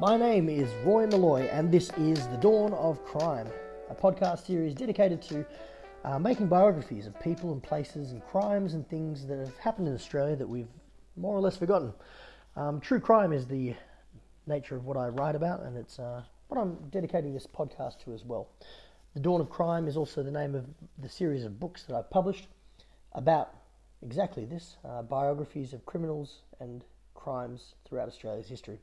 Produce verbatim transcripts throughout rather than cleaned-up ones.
My name is Roy Malloy, and this is The Dawn of Crime, a podcast series dedicated to uh, making biographies of people and places and crimes and things that have happened in Australia that we've more or less forgotten. Um, true crime is the nature of what I write about, and it's uh, what I'm dedicating this podcast to as well. The Dawn of Crime is also the name of the series of books that I've published about exactly this, uh, biographies of criminals and crimes throughout Australia's history.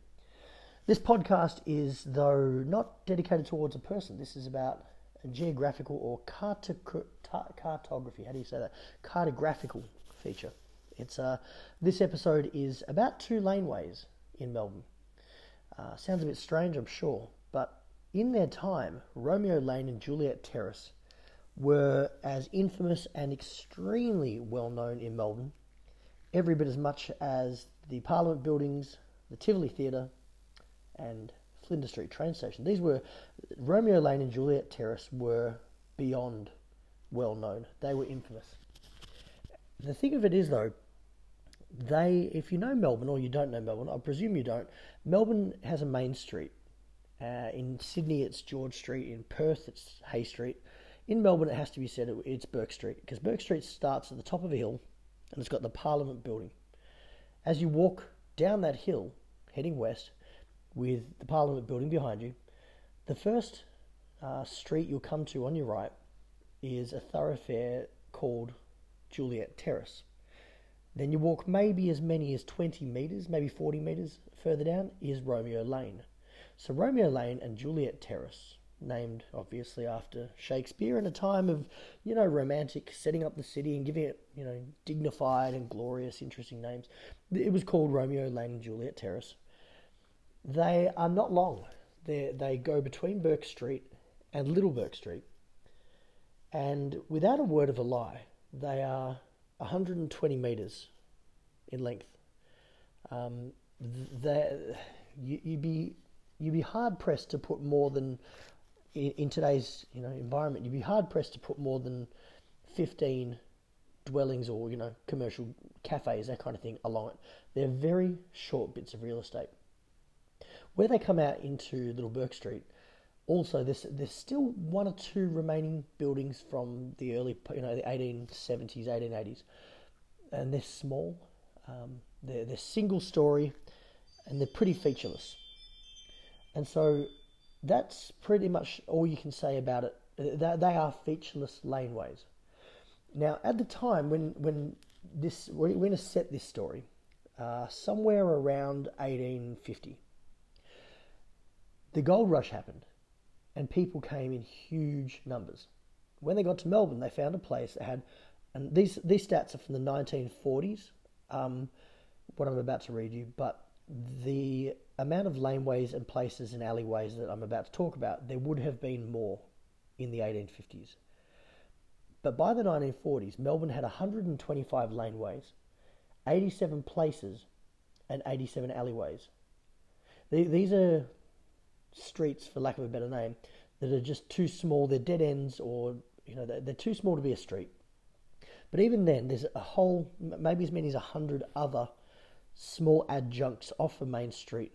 This podcast is, though, not dedicated towards a person. This is about a geographical or cartoc- cartography. How do you say that? Cartographical feature. It's uh, this episode is about two laneways in Melbourne. Uh, sounds a bit strange, I'm sure, but in their time, Romeo Lane and Juliet Terrace were as infamous and extremely well known in Melbourne, every bit as much as the Parliament buildings, the Tivoli Theatre, and Flinders Street train station. These were, Romeo Lane and Juliet Terrace were beyond well known. They were infamous. The thing of it is though, they, if you know Melbourne or you don't know Melbourne, I presume you don't, Melbourne has a main street. Uh, in Sydney it's George Street, in Perth it's Hay Street. In Melbourne it has to be said it's Bourke Street, because Bourke Street starts at the top of a hill and it's got the Parliament building. As you walk down that hill, heading west, with the Parliament building behind you, the first uh, street you'll come to on your right is a thoroughfare called Juliet Terrace. Then you walk maybe as many as twenty metres, maybe forty metres further down is Romeo Lane. So Romeo Lane and Juliet Terrace, named obviously after Shakespeare in a time of, you know, romantic, setting up the city and giving it, you know, dignified and glorious, interesting names. It was called Romeo Lane and Juliet Terrace. They are not long. They they go between Bourke Street and Little Bourke Street. And without a word of a lie, they are one hundred twenty metres in length. Um, they, you, you'd be you'd be hard pressed to put more than in, in today's you know environment. You'd be hard pressed to put more than fifteen dwellings or you know commercial cafes, that kind of thing, along it. They're very short bits of real estate. Where they come out into Little Bourke Street, also there's, there's still one or two remaining buildings from the early, you know, the eighteen seventies, eighteen eighties, and they're small, um, they're, they're single story, and they're pretty featureless. And so that's pretty much all you can say about it. They are featureless laneways. Now, at the time when when this we're going to set this story, uh, somewhere around eighteen fifty. The gold rush happened and people came in huge numbers. When they got to Melbourne, they found a place that had, and these, these stats are from the nineteen forties, um, what I'm about to read you, but the amount of laneways and places and alleyways that I'm about to talk about, there would have been more in the eighteen fifties. But by the nineteen forties, Melbourne had one hundred twenty-five laneways, eighty-seven places, and eighty-seven alleyways. The, these are streets, for lack of a better name, that are just too small. They're dead ends, or you know, they're, they're too small to be a street. But even then, there's a whole, maybe as many as a hundred other small adjuncts off a main street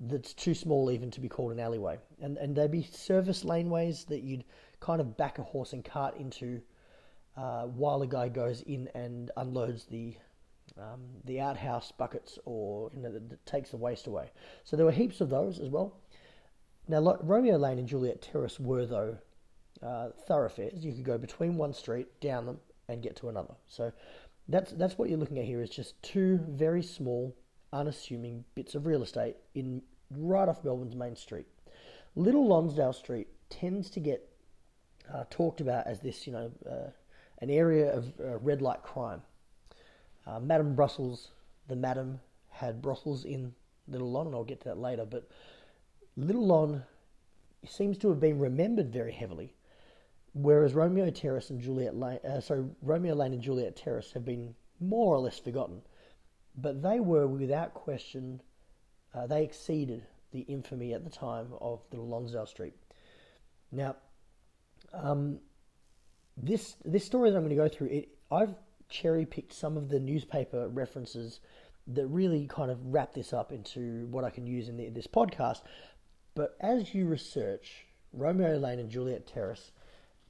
that's too small even to be called an alleyway. And and there'd be service laneways that you'd kind of back a horse and cart into uh, while a guy goes in and unloads the um, the outhouse buckets, or you know, that, that takes the waste away. So there were heaps of those as well. Now, Romeo Lane and Juliet Terrace were, though, uh, thoroughfares. You could go between one street, down them, and get to another. So that's that's what you're looking at here, is just two very small, unassuming bits of real estate in right off Melbourne's main street. Little Lonsdale Street tends to get uh, talked about as this, you know, uh, an area of uh, red light crime. Uh, Madame Brussels, the Madame, had brothels in Little Lon, and I'll get to that later, but Little Lon seems to have been remembered very heavily, whereas Romeo Terrace and Juliet Lane, uh, sorry, Romeo Lane and Juliet Terrace have been more or less forgotten. But they were, without question, uh, they exceeded the infamy at the time of Little Lonsdale Street. Now, um, this this story that I'm going to go through, it, I've cherry picked some of the newspaper references that really kind of wrap this up into what I can use in the, this podcast. But as you research Romeo Lane and Juliet Terrace,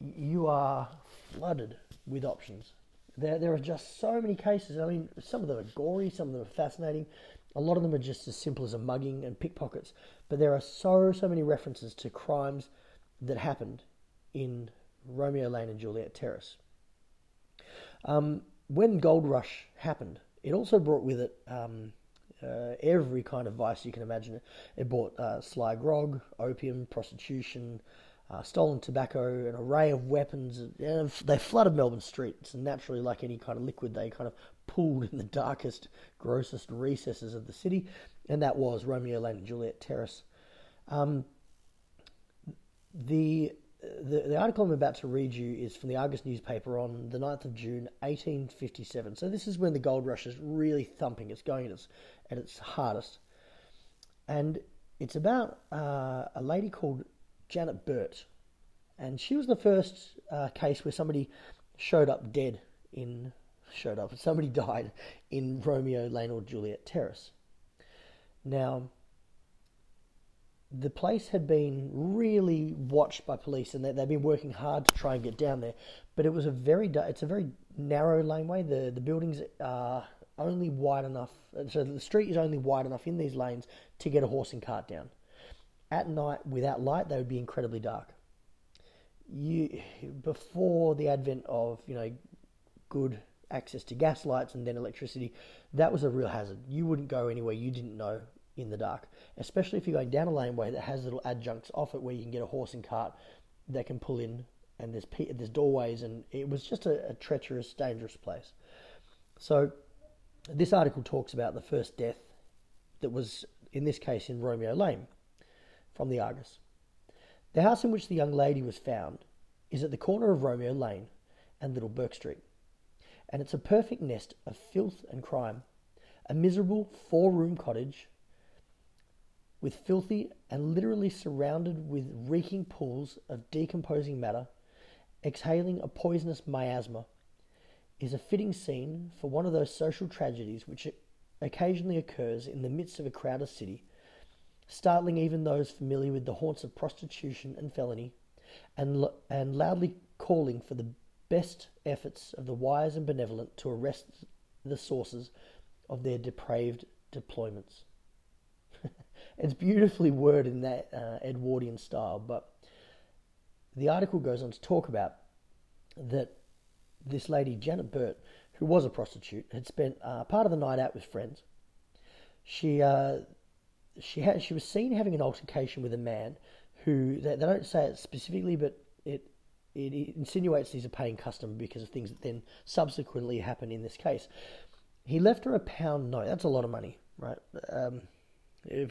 you are flooded with options. There there are just so many cases. I mean, some of them are gory, some of them are fascinating. A lot of them are just as simple as a mugging and pickpockets. But there are so, so many references to crimes that happened in Romeo Lane and Juliet Terrace. Um, when Gold Rush happened, it also brought with it um, uh, every kind of vice you can imagine. It brought uh, sly grog, opium, prostitution, uh, stolen tobacco, an array of weapons. And they flooded Melbourne streets, and naturally, like any kind of liquid, they kind of pooled in the darkest, grossest recesses of the city, and that was Romeo Lane and Juliet Terrace. Um, the, the the article I'm about to read you is from the Argus newspaper on the ninth of June, eighteen fifty-seven. So this is when the gold rush is really thumping. It's going at its, at its hardest. And it's about uh, a lady called Janet Burt. And she was the first uh, case where somebody showed up dead in... showed up, somebody died in Romeo Lane or Juliet Terrace. Now, the place had been really watched by police, and they, they've been working hard to try and get down there, but it was a very, it's a very narrow laneway. The, the buildings are only wide enough, so the street is only wide enough in these lanes to get a horse and cart down. At night, without light, they would be incredibly dark. You, before the advent of, you know, good access to gas lights and then electricity, that was a real hazard. You wouldn't go anywhere you didn't know in the dark, especially if you're going down a laneway that has little adjuncts off it where you can get a horse and cart that can pull in, and there's, there's doorways, and it was just a, a treacherous, dangerous place. So this article talks about the first death that was, in this case, in Romeo Lane, from the Argus. The house in which the young lady was found is at the corner of Romeo Lane and Little Bourke Street, and it's a perfect nest of filth and crime. A miserable four-room cottage with filthy and literally surrounded with reeking pools of decomposing matter, exhaling a poisonous miasma, is a fitting scene for one of those social tragedies which occasionally occurs in the midst of a crowded city, startling even those familiar with the haunts of prostitution and felony, and, lo- and loudly calling for the best efforts of the wise and benevolent to arrest the sources of their depraved deployments. It's beautifully worded in that uh, Edwardian style, but the article goes on to talk about that this lady, Janet Burt, who was a prostitute, had spent uh, part of the night out with friends. She uh, she had she was seen having an altercation with a man who, they, they don't say it specifically, but it It insinuates he's a paying customer because of things that then subsequently happen in this case. He left her a pound note. That's a lot of money, right? Um,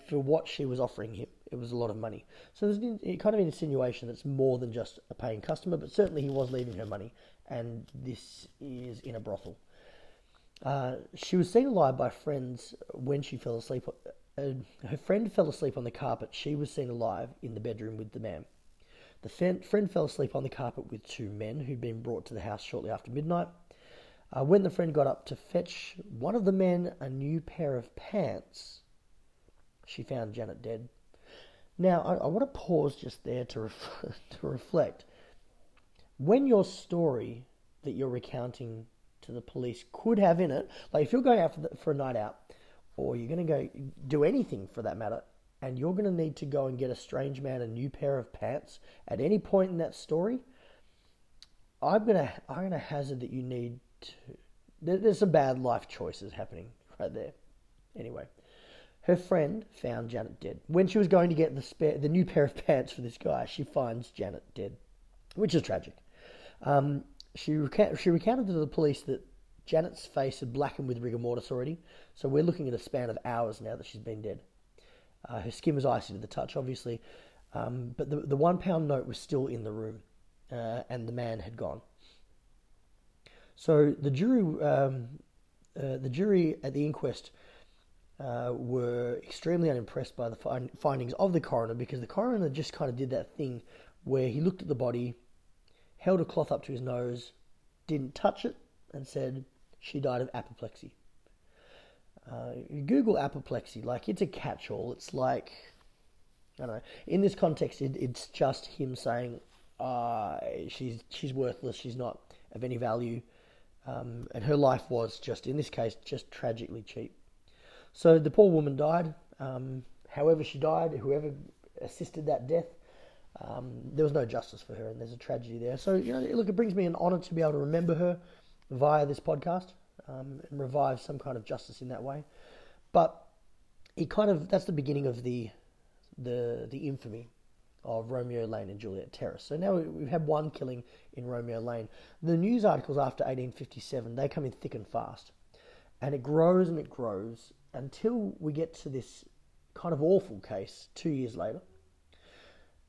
for what she was offering him, it was a lot of money. So there's kind of an insinuation that's more than just a paying customer, but certainly he was leaving her money, and this is in a brothel. Uh, she was seen alive by friends when she fell asleep. Uh, her friend fell asleep on the carpet. She was seen alive in the bedroom with the man. The friend fell asleep on the carpet with two men who'd been brought to the house shortly after midnight. Uh, when the friend got up to fetch one of the men a new pair of pants, she found Janet dead. Now, I, I want to pause just there to, ref- to reflect. When your story that you're recounting to the police could have in it, like if you're going out for, the, for a night out, or you're going to go do anything for that matter, and you're going to need to go and get a strange man a new pair of pants at any point in that story, I'm going to I'm going to hazard that you need to... There's some bad life choices happening right there. Anyway, her friend found Janet dead. When she was going to get the spare, the new pair of pants for this guy, she finds Janet dead, which is tragic. Um, she, reca- she recounted to the police that Janet's face had blackened with rigor mortis already, so we're looking at a span of hours now that she's been dead. Uh, her skin was icy to the touch, obviously, um, but the, the one pound note was still in the room, uh, and the man had gone. So the jury, um, uh, the jury at the inquest, uh, were extremely unimpressed by the fin- findings of the coroner, because the coroner just kind of did that thing where he looked at the body, held a cloth up to his nose, didn't touch it, and said she died of apoplexy. Uh, Google apoplexy, like, it's a catch-all. It's like, I don't know. In this context, it, it's just him saying, uh, she's she's worthless, she's not of any value, um, and her life was just, in this case, just tragically cheap. So the poor woman died. Um, however she died, whoever assisted that death, um, there was no justice for her, and there's a tragedy there. So, you know, look, it brings me an honour to be able to remember her via this podcast. Um, and revive some kind of justice in that way, but it kind of that's the beginning of the the the infamy of Romeo Lane and Juliet Terrace. So now we've had one killing in Romeo Lane. The news articles after eighteen fifty-seven, they come in thick and fast, and it grows and it grows until we get to this kind of awful case two years later.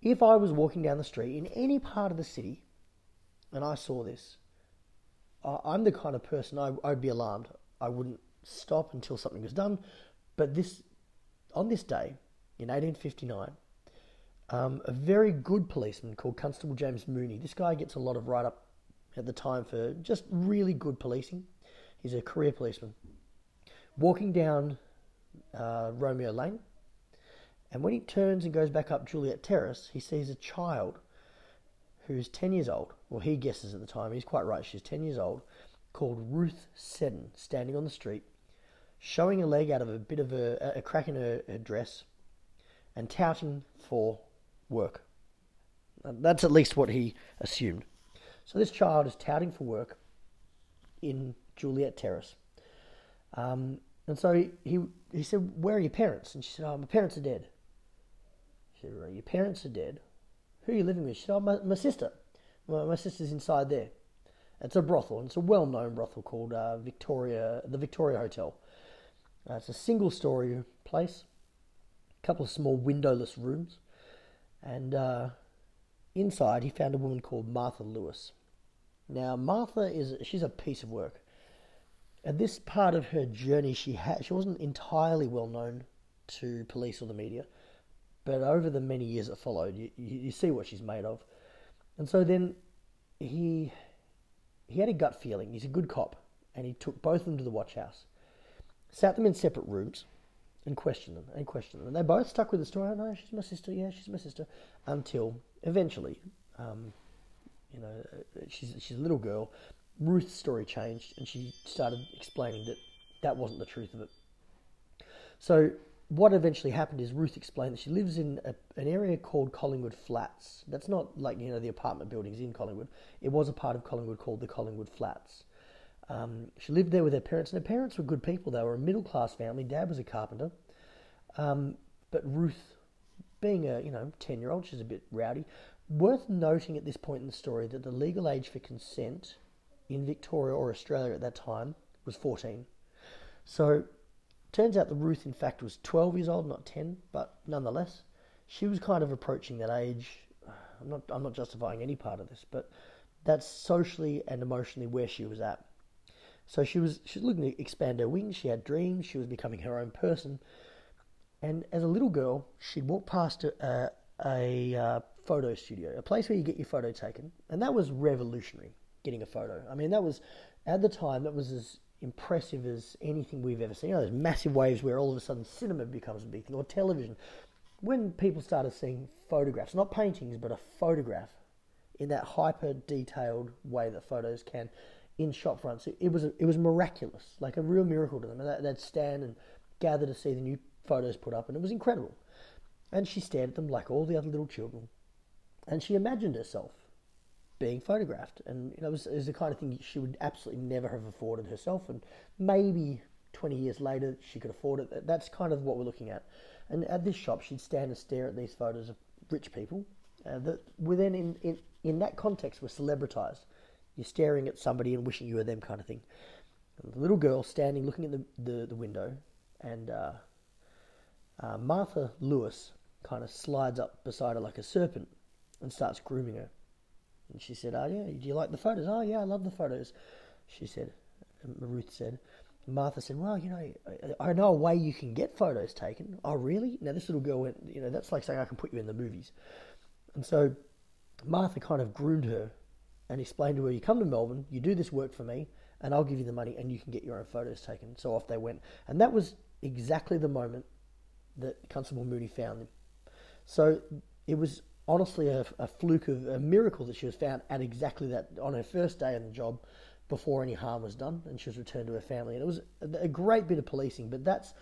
If I was walking down the street in any part of the city and I saw this, I'm the kind of person, I, I'd be alarmed. I wouldn't stop until something was done. But this, on this day, in eighteen fifty-nine, um, a very good policeman called Constable James Mooney, this guy gets a lot of write-up at the time for just really good policing. He's a career policeman. Walking down uh, Romeo Lane, and when he turns and goes back up Juliet Terrace, he sees a child who's ten years old, well, he guesses at the time, he's quite right, she's ten years old, called Ruth Seddon, standing on the street, showing a leg out of a bit of a, a crack in her, her dress, and touting for work. And that's at least what he assumed. So this child is touting for work in Juliet Terrace. Um, and so he, he, he said, where are your parents? And she said, oh, my parents are dead. She said, well, your parents are dead. Who are you living with? She said, oh, my, my sister. Well, my sister's inside there. It's a brothel, and it's a well-known brothel called uh, Victoria, the Victoria Hotel. Uh, it's a single-story place, a couple of small windowless rooms, and uh, inside he found a woman called Martha Lewis. Now, Martha is she's a piece of work. At this part of her journey, she had she wasn't entirely well-known to police or the media. But over the many years that followed, you, you, you see what she's made of. And so then he he had a gut feeling. He's a good cop. And he took both of them to the watch house, sat them in separate rooms, and questioned them, and questioned them. And they both stuck with the story. Oh, no, she's my sister. Yeah, she's my sister. Until eventually, um, you know, she's, she's a little girl. Ruth's story changed, and she started explaining that that wasn't the truth of it. So what eventually happened is Ruth explained that she lives in a, an area called Collingwood Flats. That's not like, you know, the apartment buildings in Collingwood. It was a part of Collingwood called the Collingwood Flats. Um, she lived there with her parents, and her parents were good people. They were a middle-class family. Dad was a carpenter. Um, but Ruth, being a, you know, ten-year-old, she's a bit rowdy. Worth noting at this point in the story that the legal age for consent in Victoria or Australia at that time was fourteen. So turns out that Ruth, in fact, was twelve years old, not ten, but nonetheless, she was kind of approaching that age. I'm not, I'm not justifying any part of this, but that's socially and emotionally where she was at. So she was, she was looking to expand her wings. She had dreams. She was becoming her own person. And as a little girl, she'd walk past a, a, a photo studio, a place where you get your photo taken. And that was revolutionary, getting a photo. I mean, that was, at the time, that was as impressive as anything we've ever seen. You know, there's massive waves where all of a sudden cinema becomes a big thing, or television. When people started seeing photographs, not paintings, but a photograph in that hyper-detailed way that photos can in shop fronts, it, it was it was miraculous, like a real miracle to them. And they'd stand and gather to see the new photos put up, and it was incredible. And she stared at them like all the other little children, and she imagined herself being photographed, and you know, it was, it was the kind of thing she would absolutely never have afforded herself, and maybe twenty years later she could afford it. That's kind of what we're looking at. And at this shop, she'd stand and stare at these photos of rich people uh, that were then, in, in, in that context, were celebritized. You're staring at somebody and wishing you were them, kind of thing. And the little girl standing, looking at the, the, the window, and uh, uh, Martha Lewis kind of slides up beside her like a serpent and starts grooming her. And she said, oh, yeah, do you like the photos? Oh, yeah, I love the photos, she said. And Ruth said. Martha said, well, you know, I, I know a way you can get photos taken. Oh, really? Now, this little girl went, you know, that's like saying I can put you in the movies. And so Martha kind of groomed her and explained to her, you come to Melbourne, you do this work for me, and I'll give you the money and you can get your own photos taken. So off they went. And that was exactly the moment that Constable Moody found them. So it was honestly a, a fluke of a miracle that she was found at exactly that, on her first day on the job, before any harm was done, and she was returned to her family. And it was a great bit of policing, but that's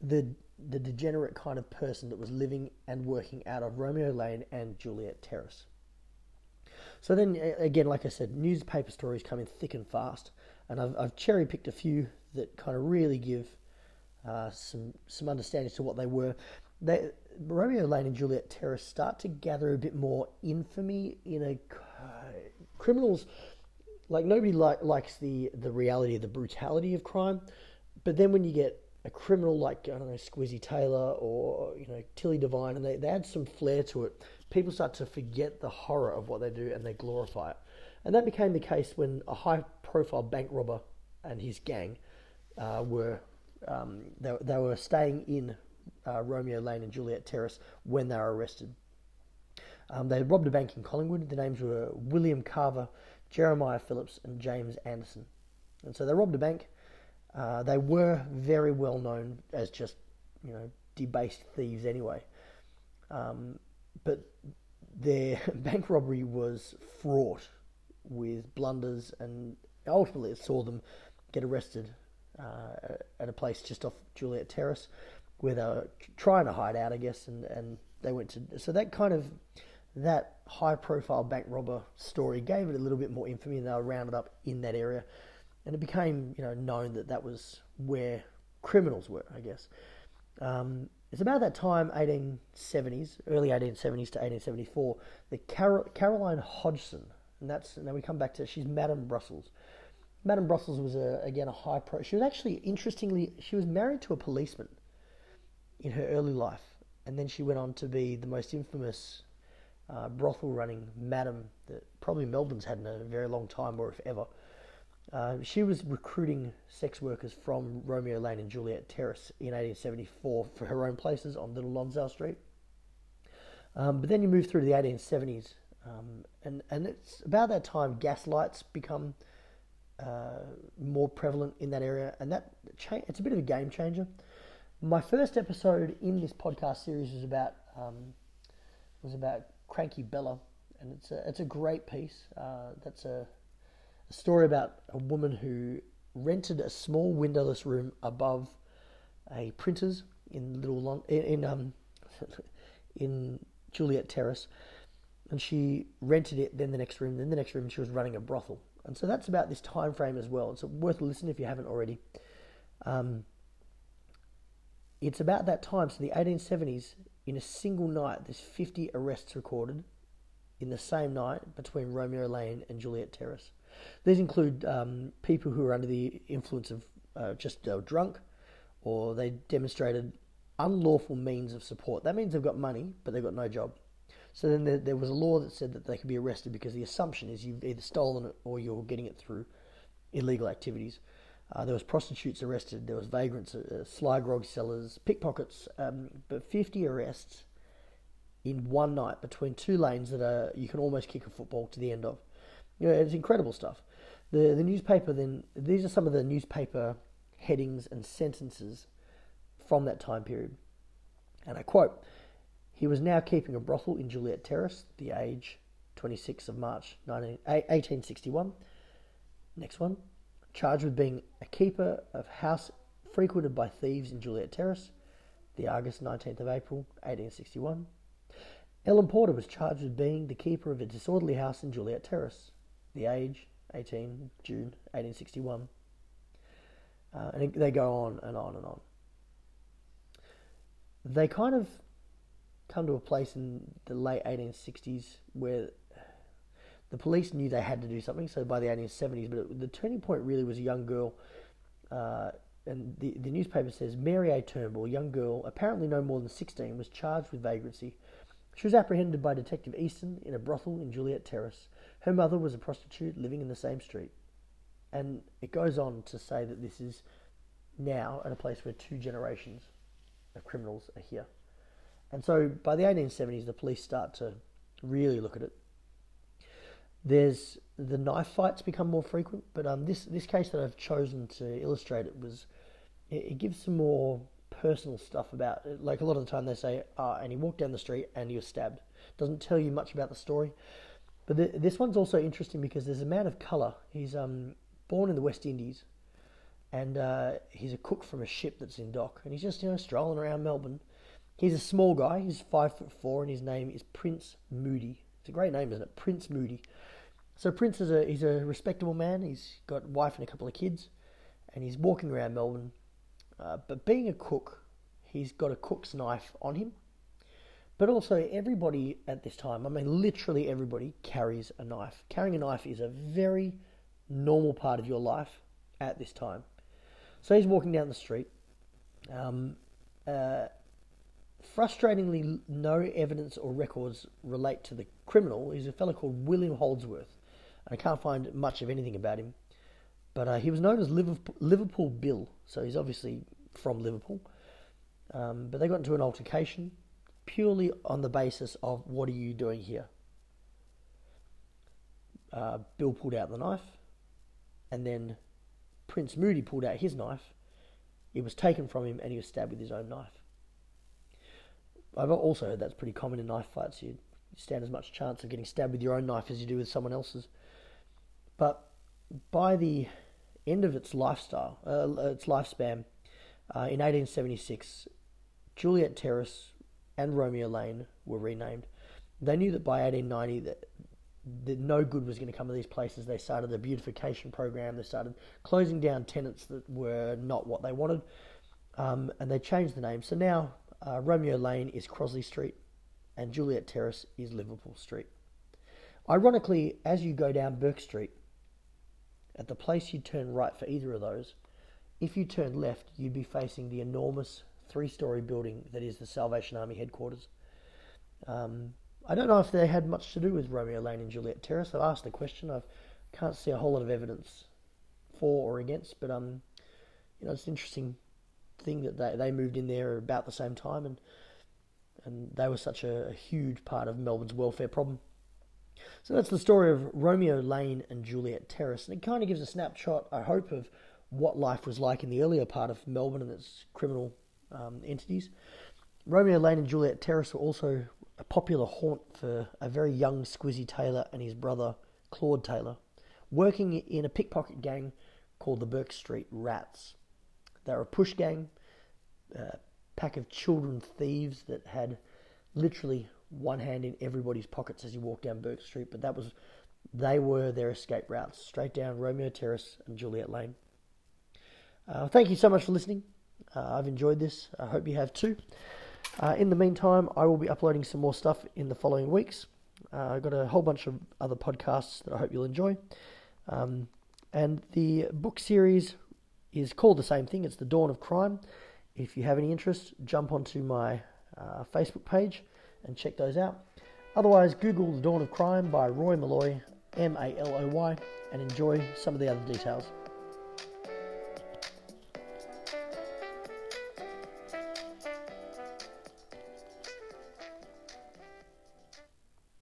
the the degenerate kind of person that was living and working out of Romeo Lane and Juliet Terrace. So then, again, like I said, newspaper stories come in thick and fast, and I've, I've cherry-picked a few that kind of really give uh, some some understanding to what they were. They, Romeo Lane and Juliet Terrace start to gather a bit more infamy in a... Uh, criminals... Like, nobody li- likes the, the reality of the brutality of crime, but then when you get a criminal like, I don't know, Squizzy Taylor or, you know, Tilly Devine, and they, they add some flair to it, people start to forget the horror of what they do and they glorify it. And that became the case when a high-profile bank robber and his gang uh, were, um, they, they were staying in uh, Romeo Lane and Juliet Terrace when they were arrested. Um, they robbed a bank in Collingwood. The names were William Carver, Jeremiah Phillips and James Anderson. And so they robbed a bank. Uh, they were very well known as just, you know, debased thieves anyway. Um, but their bank robbery was fraught with blunders and ultimately it saw them get arrested uh, at a place just off Juliet Terrace where they were trying to hide out, I guess, and, and they went to... So that kind of... That high-profile bank robber story gave it a little bit more infamy, and they were rounded up in that area, and it became, you know, known that that was where criminals were. I guess um, it's about that time, eighteen seventies, early eighteen seventies to eighteen seventy-four, that Carol, Caroline Hodgson, and that's now we come back to she's Madame Brussels. Madame Brussels was a, again a high-pro. She was actually, interestingly, she was married to a policeman in her early life, and then she went on to be the most infamous. Uh, brothel running madam that probably Melbourne's had in a very long time, or if ever. Uh, she was recruiting sex workers from Romeo Lane and Juliet Terrace in eighteen seventy-four for her own places on Little Lonsdale Street. Um, but then you move through to the eighteen seventies, um, and, and it's about that time gaslights become uh, more prevalent in that area, and that cha- it's a bit of a game changer. My first episode in this podcast series was about um, was about Cranky Bella, and it's a, it's a great piece. Uh, that's a, a story about a woman who rented a small windowless room above a printer's in Little Lon- in, in um in Juliet Terrace, and she rented it. Then the next room, then the next room. She was running a brothel, and so that's about this time frame as well. It's worth a listen if you haven't already. Um, it's about that time, so the eighteen seventies. In a single night, there's fifty arrests recorded in the same night between Romeo Lane and Juliet Terrace. These include um, people who were under the influence of uh, just uh, drunk, or they demonstrated unlawful means of support. That means they've got money, but they've got no job. So then there, there was a law that said that they could be arrested because the assumption is you've either stolen it or you're getting it through illegal activities. Uh, there was prostitutes arrested, there was vagrants, uh, sly grog sellers, pickpockets, um, but fifty arrests in one night between two lanes that are you can almost kick a football to the end of. You know, it's incredible stuff. The the newspaper then, these are some of the newspaper headings and sentences from that time period. And I quote, "He was now keeping a brothel in Juliet Terrace, the age twenty-sixth of March eighteen sixty-one. Next one. Charged with being a keeper of house frequented by thieves in Juliet Terrace, the Argus nineteenth of April eighteen sixty-one. Ellen Porter was charged with being the keeper of a disorderly house in Juliet Terrace, the age eighteenth of June eighteen sixty-one. Uh, and they go on and on and on. They kind of come to a place in the late eighteen sixties where the police knew they had to do something, so by the eighteen seventies, but it, the turning point really was a young girl, uh, and the, the newspaper says, Mary A. Turnbull, a young girl, apparently no more than sixteen, was charged with vagrancy. She was apprehended by Detective Easton in a brothel in Juliet Terrace. Her mother was a prostitute living in the same street. And it goes on to say that this is now at a place where two generations of criminals are here. And so by the eighteen seventies, the police start to really look at it. There's the knife fights become more frequent, but um, this this case that I've chosen to illustrate it was it, it gives some more personal stuff about it. Like a lot of the time they say, ah, and he walked down the street and he was stabbed. Doesn't tell you much about the story. But th- this one's also interesting because there's a man of colour. He's um born in the West Indies, and uh, he's a cook from a ship that's in dock, and he's just you know strolling around Melbourne. He's a small guy. He's five foot four, and his name is Prince Moody. It's a great name, isn't it? Prince Moody. So Prince is a he's a respectable man. He's got a wife and a couple of kids, and he's walking around Melbourne. Uh, but being a cook, he's got a cook's knife on him. But also everybody at this time, I mean literally everybody, carries a knife. Carrying a knife is a very normal part of your life at this time. So he's walking down the street. Um, uh, frustratingly, no evidence or records relate to the criminal. He's a fellow called William Holdsworth. I can't find much of anything about him. But uh, he was known as Liverpool Bill, so he's obviously from Liverpool. Um, but they got into an altercation purely on the basis of, what are you doing here? Uh, Bill pulled out the knife, and then Prince Moody pulled out his knife. It was taken from him, and he was stabbed with his own knife. I've also heard that's pretty common in knife fights. You stand as much chance of getting stabbed with your own knife as you do with someone else's. But by the end of its lifestyle, uh, its lifespan, uh, in eighteen seventy-six, Juliet Terrace and Romeo Lane were renamed. They knew that by eighteen ninety that, that no good was going to come of these places. They started a beautification program. They started closing down tenants that were not what they wanted, um, and they changed the name. So now uh, Romeo Lane is Crossley Street, and Juliet Terrace is Liverpool Street. Ironically, as you go down Bourke Street, at the place you turn right for either of those, if you turn left, you'd be facing the enormous three-storey building that is the Salvation Army headquarters. Um, I don't know if they had much to do with Romeo Lane and Juliet Terrace. I've asked the question. I can't see a whole lot of evidence for or against, but um, you know, it's an interesting thing that they, they moved in there about the same time, and and they were such a, a huge part of Melbourne's welfare problem. So that's the story of Romeo Lane and Juliet Terrace, and it kind of gives a snapshot, I hope, of what life was like in the earlier part of Melbourne and its criminal um, entities. Romeo Lane and Juliet Terrace were also a popular haunt for a very young Squizzy Taylor and his brother Claude Taylor, working in a pickpocket gang called the Bourke Street Rats. They were a push gang, a pack of children thieves that had literally one hand in everybody's pockets as you walk down Bourke Street, but that was, they were their escape routes, straight down Romeo Terrace and Juliet Lane. Uh, thank you so much for listening. Uh, I've enjoyed this. I hope you have too. Uh, in the meantime, I will be uploading some more stuff in the following weeks. Uh, I've got a whole bunch of other podcasts that I hope you'll enjoy. Um, and the book series is called the same thing. It's The Dawn of Crime. If you have any interest, jump onto my uh, Facebook page and check those out. Otherwise, Google The Dawn of Crime by Roy Malloy, M A L O Y, and enjoy some of the other details.